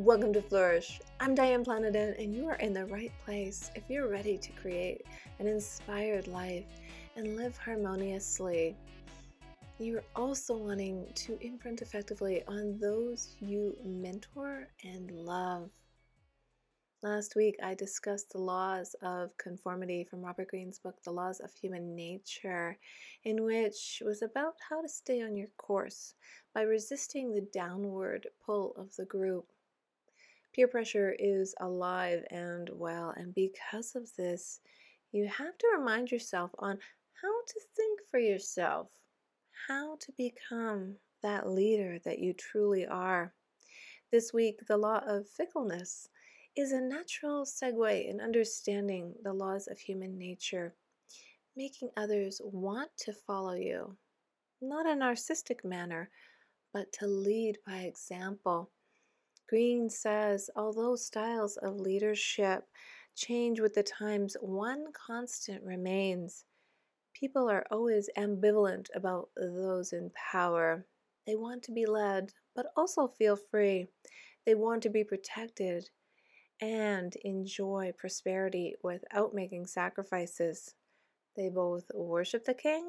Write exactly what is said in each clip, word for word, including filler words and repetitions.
Welcome to Flourish. I'm Diane Planadin, and you are in the right place if you're ready to create an inspired life and live harmoniously. You're also wanting to imprint effectively on those you mentor and love. Last week, I discussed the laws of conformity from Robert Greene's book, The Laws of Human Nature, in which was about how to stay on your course by resisting the downward pull of the group. Peer pressure is alive and well, and because of this, you have to remind yourself on how to think for yourself, how to become that leader that you truly are. This week, the law of fickleness is a natural segue in understanding the laws of human nature, making others want to follow you, not in a narcissistic manner, but to lead by example. Greene says, although styles of leadership change with the times, one constant remains. People are always ambivalent about those in power. They want to be led, but also feel free. They want to be protected and enjoy prosperity without making sacrifices. They both worship the king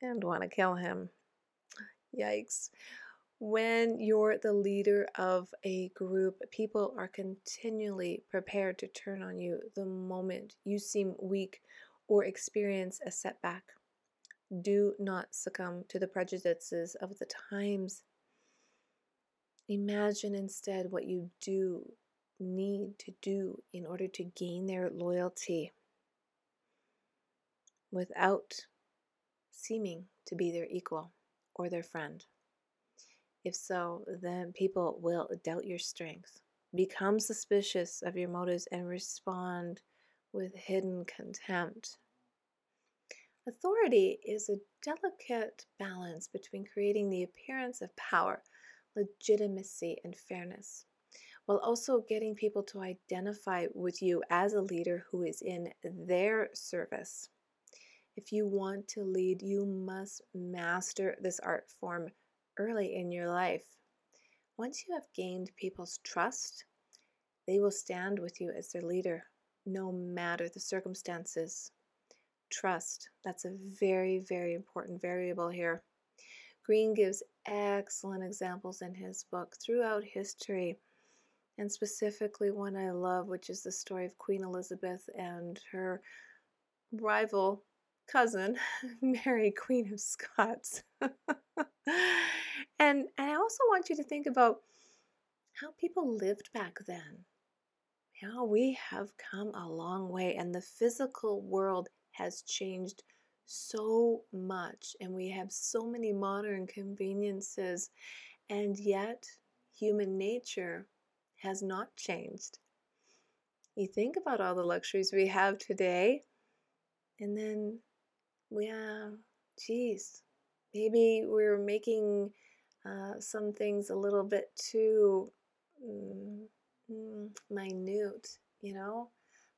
and want to kill him. Yikes. When you're the leader of a group, people are continually prepared to turn on you the moment you seem weak or experience a setback. Do not succumb to the prejudices of the times. Imagine instead what you do need to do in order to gain their loyalty without seeming to be their equal or their friend. If so, then people will doubt your strength, become suspicious of your motives, and respond with hidden contempt. Authority is a delicate balance between creating the appearance of power, legitimacy, and fairness, while also getting people to identify with you as a leader who is in their service. If you want to lead, you must master this art form early in your life. Once you have gained people's trust, they will stand with you as their leader, no matter the circumstances. Trust, that's a very, very important variable here. Greene gives excellent examples in his book throughout history, and specifically one I love, which is the story of Queen Elizabeth and her rival cousin, Mary, Queen of Scots. And, and I also want you to think about how people lived back then. How we have come a long way, and the physical world has changed so much, and we have so many modern conveniences, and yet human nature has not changed. You think about all the luxuries we have today, and then, yeah, geez, maybe we're making uh, some things a little bit too mm, minute, you know?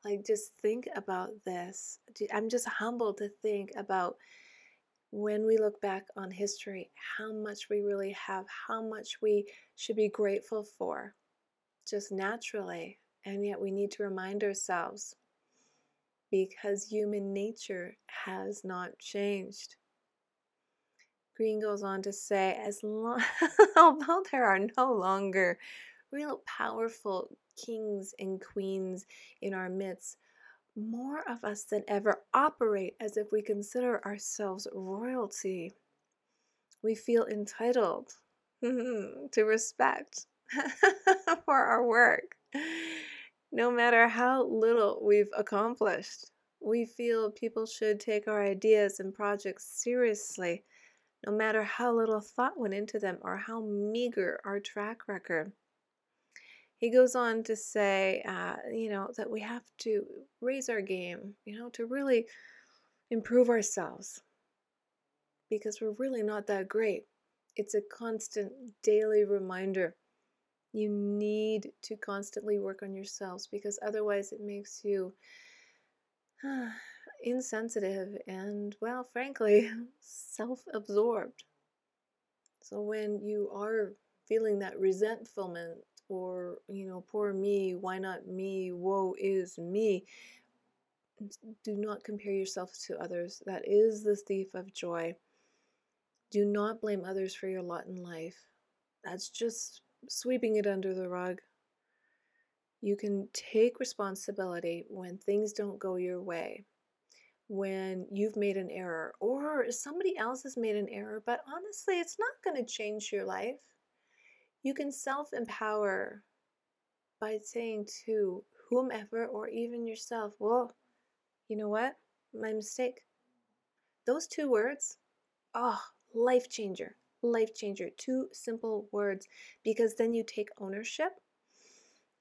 Like, just think about this. I'm just humbled to think about when we look back on history, how much we really have, how much we should be grateful for, just naturally, and yet we need to remind ourselves, because human nature has not changed. Greene goes on to say, as long, although there are no longer real powerful kings and queens in our midst, more of us than ever operate as if we consider ourselves royalty. We feel entitled to respect for our work, no matter how little we've accomplished. We feel people should take our ideas and projects seriously, no matter how little thought went into them or how meager our track record. He goes on to say, uh, you know, that we have to raise our game, you know, to really improve ourselves, because we're really not that great. It's a constant daily reminder. You need to constantly work on yourselves, because otherwise it makes you uh, insensitive and, well, frankly, self-absorbed. So when you are feeling that resentfulness or, you know, poor me, why not me, woe is me. Do not compare yourself to others. That is the thief of joy. Do not blame others for your lot in life. That's just sweeping it under the rug. You can take responsibility when things don't go your way, when you've made an error, or somebody else has made an error, but honestly, it's not going to change your life. You can self-empower by saying to whomever or even yourself, well, you know what? My mistake. Those two words, oh, life changer, life changer. Two simple words, because then you take ownership.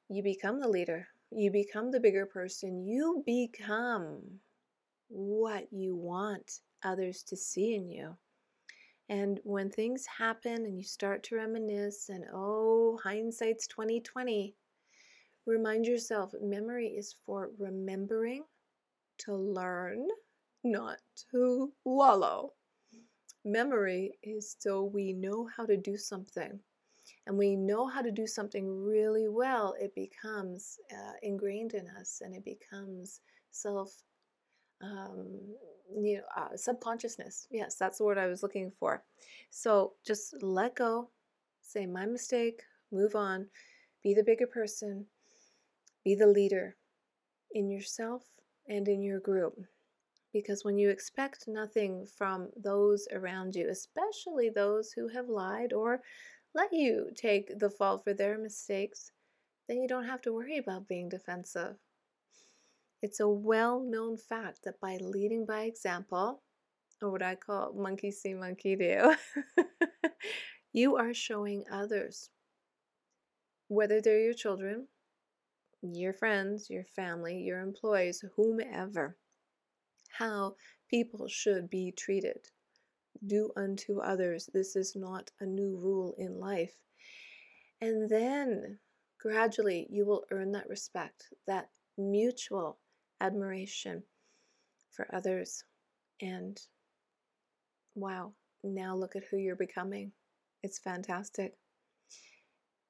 You become the leader. You become the bigger person. You become what you want others to see in you. And when things happen and you start to reminisce and, oh, hindsight's twenty twenty, remind yourself, memory is for remembering to learn, not to wallow. Memory is so we know how to do something. And we know how to do something really well, it becomes uh, ingrained in us, and it becomes self, um, you know, uh, subconsciousness. Yes, that's the word I was looking for. So just let go, say my mistake, move on, be the bigger person, be the leader in yourself and in your group. Because when you expect nothing from those around you, especially those who have lied or let you take the fall for their mistakes, then you don't have to worry about being defensive. It's a well-known fact that by leading by example, or what I call monkey see, monkey do, you are showing others, whether they're your children, your friends, your family, your employees, whomever, how people should be treated. Do unto others. This is not a new rule in life. And then gradually you will earn that respect, that mutual admiration for others. And wow, now look at who you're becoming. It's fantastic.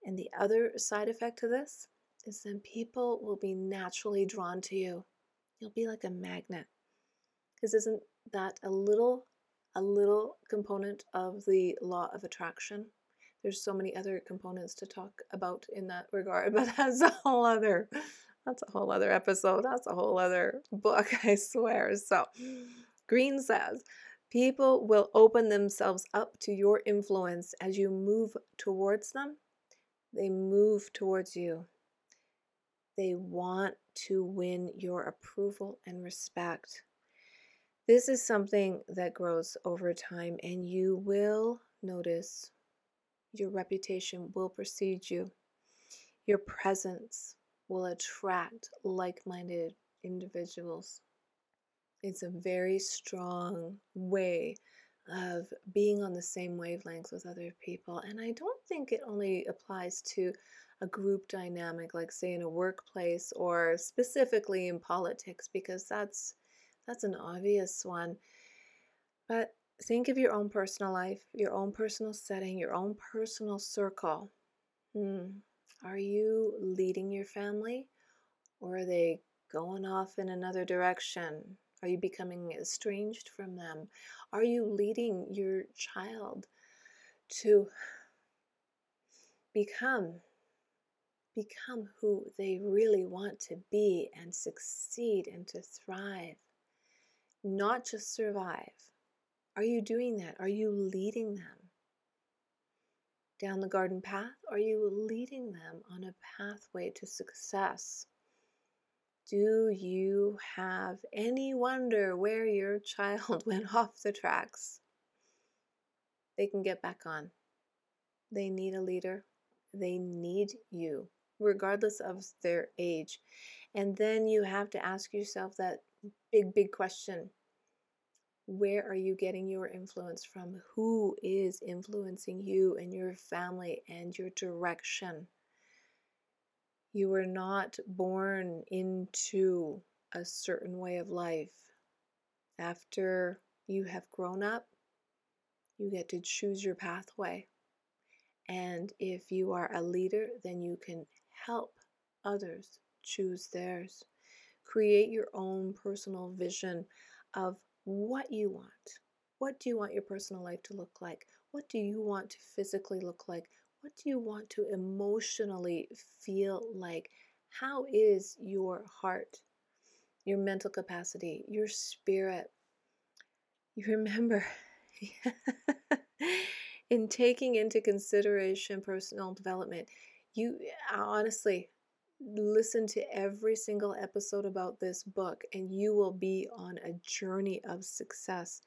And the other side effect to this is then people will be naturally drawn to you. You'll be like a magnet. Because isn't that a little A little component of the law of attraction? There's so many other components to talk about in that regard, but that's a whole other, that's a whole other episode. That's a whole other book, I swear. So Greene says, people will open themselves up to your influence as you move towards them. They move towards you. They want to win your approval and respect. This is something that grows over time, and you will notice your reputation will precede you. Your presence will attract like-minded individuals. It's a very strong way of being on the same wavelength with other people. And I don't think it only applies to a group dynamic, like say in a workplace or specifically in politics, because that's That's an obvious one. But think of your own personal life, your own personal setting, your own personal circle. Hmm. Are you leading your family, or are they going off in another direction? Are you becoming estranged from them? Are you leading your child to become, become who they really want to be and succeed and to thrive? Not just survive. Are you doing that? Are you leading them down the garden path? Are you leading them on a pathway to success? Do you have any wonder where your child went off the tracks? They can get back on. They need a leader. They need you, regardless of their age. And then you have to ask yourself that big, big question. Where are you getting your influence from? Who is influencing you and your family and your direction? You were not born into a certain way of life. After you have grown up, you get to choose your pathway. And if you are a leader, then you can help others choose theirs. Create your own personal vision of what you want. What do you want your personal life to look like? What do you want to physically look like? What do you want to emotionally feel like? How is your heart, your mental capacity, your spirit? You remember, in taking into consideration personal development, you honestly listen to every single episode about this book and you will be on a journey of success.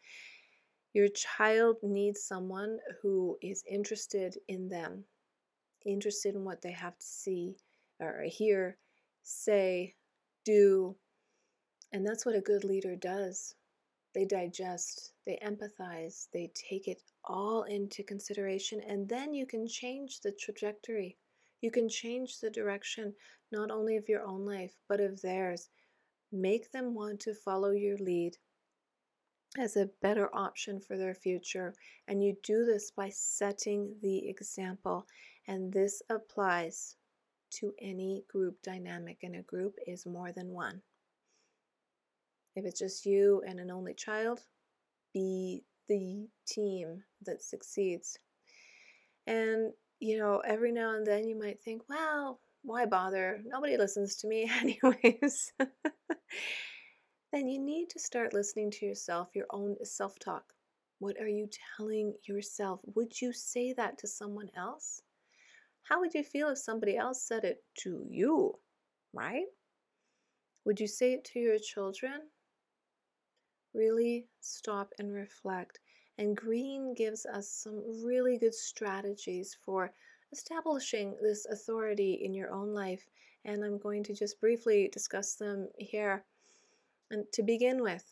Your child needs someone who is interested in them, interested in what they have to see or hear, say, do. And that's what a good leader does. They digest, they empathize, they take it all into consideration, and then you can change the trajectory. You can change the direction, not only of your own life, but of theirs. Make them want to follow your lead as a better option for their future. And you do this by setting the example. And this applies to any group dynamic. And a group is more than one. If it's just you and an only child, be the team that succeeds. And you know, every now and then you might think, well, why bother? Nobody listens to me anyways. Then you need to start listening to yourself, your own self-talk. What are you telling yourself? Would you say that to someone else? How would you feel if somebody else said it to you, right? Would you say it to your children? Really stop and reflect. And Greene gives us some really good strategies for establishing this authority in your own life. And I'm going to just briefly discuss them here. And to begin with,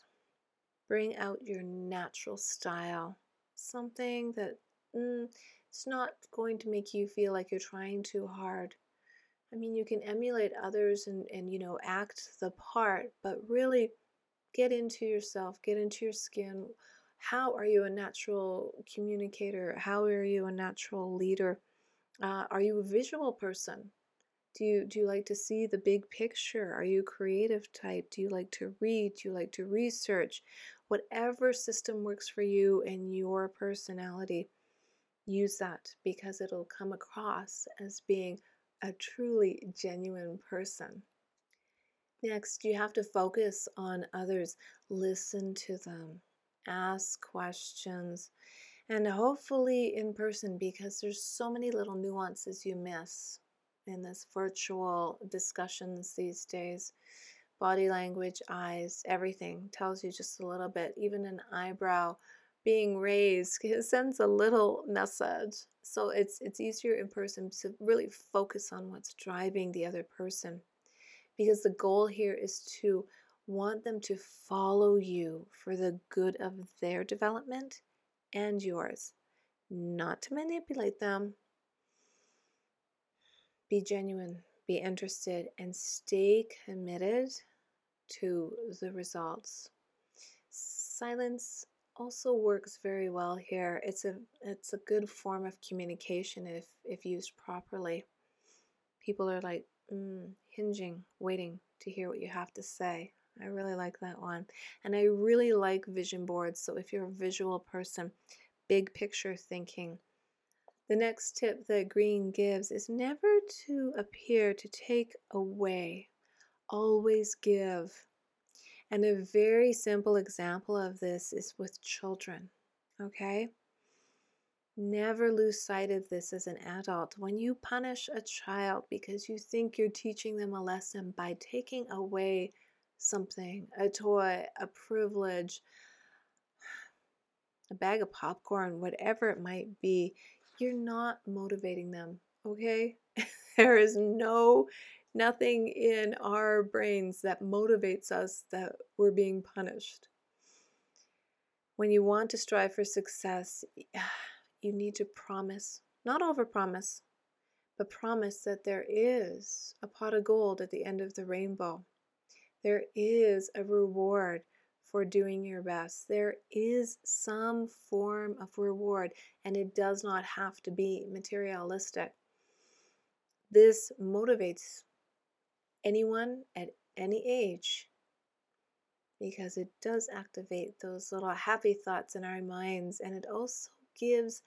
bring out your natural style. Something that mm, it's not going to make you feel like you're trying too hard. I mean, you can emulate others and, and you know, act the part, but really get into yourself, get into your skin. How are you a natural communicator? How are you a natural leader? Uh, are you a visual person? Do you, do you like to see the big picture? Are you a creative type? Do you like to read? Do you like to research? Whatever system works for you and your personality, use that because it'll come across as being a truly genuine person. Next, you have to focus on others. Listen to them. Ask questions, and hopefully in person, because there's so many little nuances you miss in this virtual discussions these days. Body language, eyes, everything tells you just a little bit. Even an eyebrow being raised sends a little message. So it's it's easier in person to really focus on what's driving the other person, because the goal here is to want them to follow you for the good of their development and yours, not to manipulate them. Be genuine, be interested, and stay committed to the results. Silence also works very well here. It's a it's a good form of communication if if used properly. People are like mm, hinging, waiting to hear what you have to say. I really like that one. And I really like vision boards. So if you're a visual person, big picture thinking. The next tip that Greene gives is never to appear to take away. Always give. And a very simple example of this is with children. Okay? Never lose sight of this as an adult. When you punish a child because you think you're teaching them a lesson by taking away something, a toy, a privilege, a bag of popcorn, whatever it might be, you're not motivating them, okay? There is no, nothing in our brains that motivates us that we're being punished. When you want to strive for success, you need to promise, not overpromise, but promise that there is a pot of gold at the end of the rainbow. There is a reward for doing your best. There is some form of reward, and it does not have to be materialistic. This motivates anyone at any age, because it does activate those little happy thoughts in our minds, and it also gives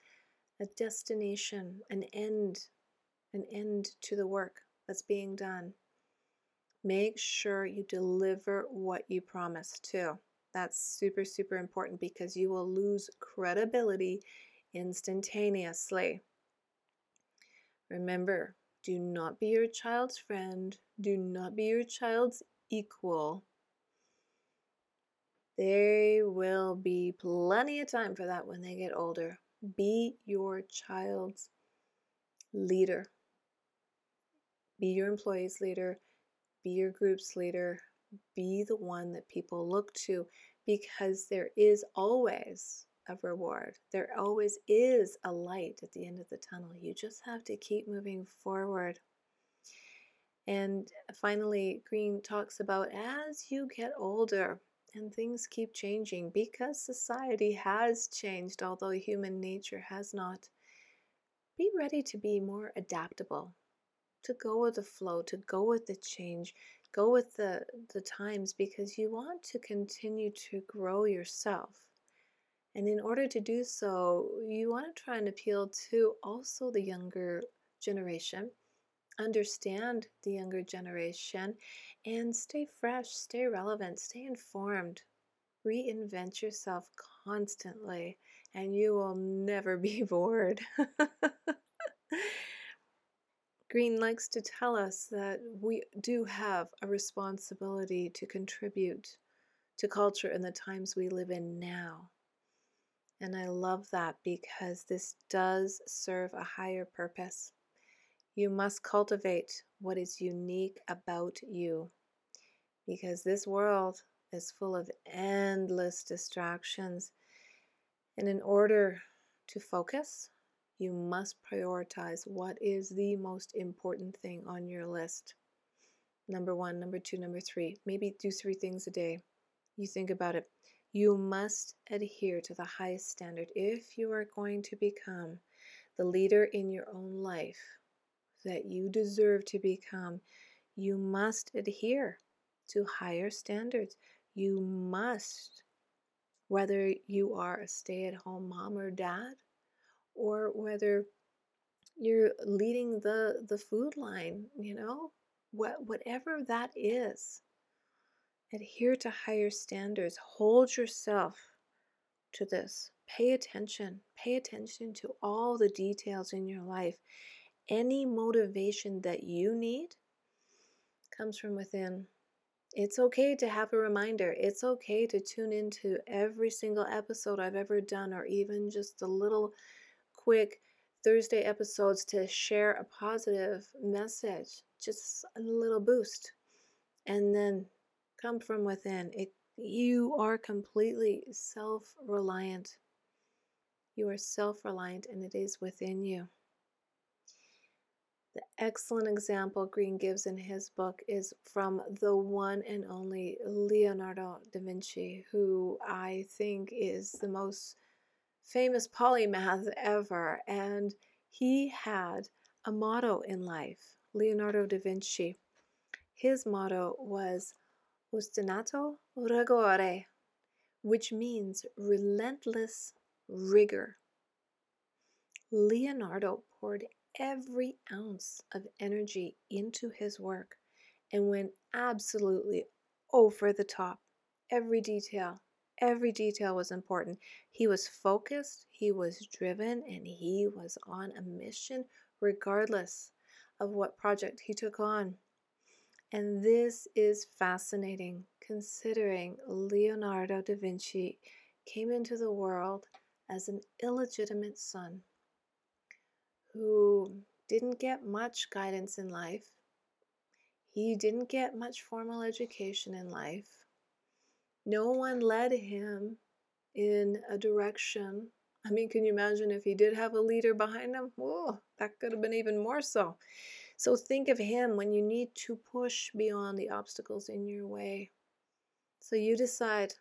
a destination, an end, an end to the work that's being done. Make sure you deliver what you promise too. That's super, super important, because you will lose credibility instantaneously. Remember, do not be your child's friend. Do not be your child's equal. There will be plenty of time for that when they get older. Be your child's leader. Be your employee's leader. Be your group's leader. Be the one that people look to, because there is always a reward. There always is a light at the end of the tunnel. You just have to keep moving forward. And finally, Greene talks about as you get older and things keep changing, because society has changed, although human nature has not, be ready to be more adaptable, to go with the flow, to go with the change, go with the, the times, because you want to continue to grow yourself. And in order to do so, you want to try and appeal to also the younger generation, understand the younger generation, and stay fresh, stay relevant, stay informed. Reinvent yourself constantly, and you will never be bored. Greene likes to tell us that we do have a responsibility to contribute to culture in the times we live in now. And I love that, because this does serve a higher purpose. You must cultivate what is unique about you, because this world is full of endless distractions. And in order to focus, you must prioritize what is the most important thing on your list. Number one, number two, number three. Maybe do three things a day. You think about it. You must adhere to the highest standard if you are going to become the leader in your own life that you deserve to become. You must adhere to higher standards. You must, whether you are a stay-at-home mom or dad, or whether you're leading the, the food line, you know, what, whatever that is, adhere to higher standards. Hold yourself to this. Pay attention. Pay attention to all the details in your life. Any motivation that you need comes from within. It's okay to have a reminder. It's okay to tune into every single episode I've ever done, or even just the little quick Thursday episodes to share a positive message, just a little boost. And then come from within. It, you are completely self-reliant. You are self-reliant, and it is within you. The excellent example Greene gives in his book is from the one and only Leonardo da Vinci, who I think is the most famous polymath ever. And he had a motto in life, Leonardo da Vinci. His motto was ostinato rigore, which means relentless rigor. Leonardo poured every ounce of energy into his work and went absolutely over the top. Every detail, every detail was important. He was focused, he was driven, and he was on a mission regardless of what project he took on. And this is fascinating, considering Leonardo da Vinci came into the world as an illegitimate son who didn't get much guidance in life. He didn't get much formal education in life. No one led him in a direction. I mean, can you imagine if he did have a leader behind him? Whoa, that could have been even more so. So think of him when you need to push beyond the obstacles in your way. So you decide,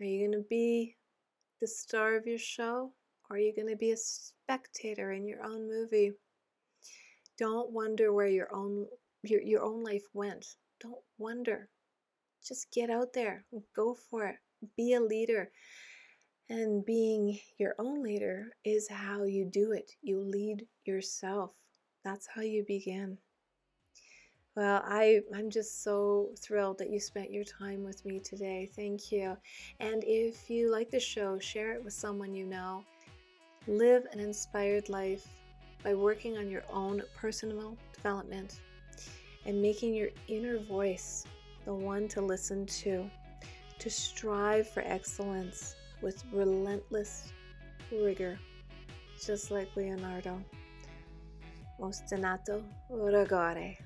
Are you going to be the star of your show? Or are you going to be a spectator in your own movie? Don't wonder where your own your, your own life went. Don't wonder. Just get out there. Go for it. Be a leader. And being your own leader is how you do it. You lead yourself. That's how you begin. Well, I, I'm just so thrilled that you spent your time with me today. Thank you. And if you like the show, share it with someone you know. Live an inspired life by working on your own personal development and making your inner voice the one to listen to, to strive for excellence with relentless rigor, just like Leonardo. Ostinato rigore.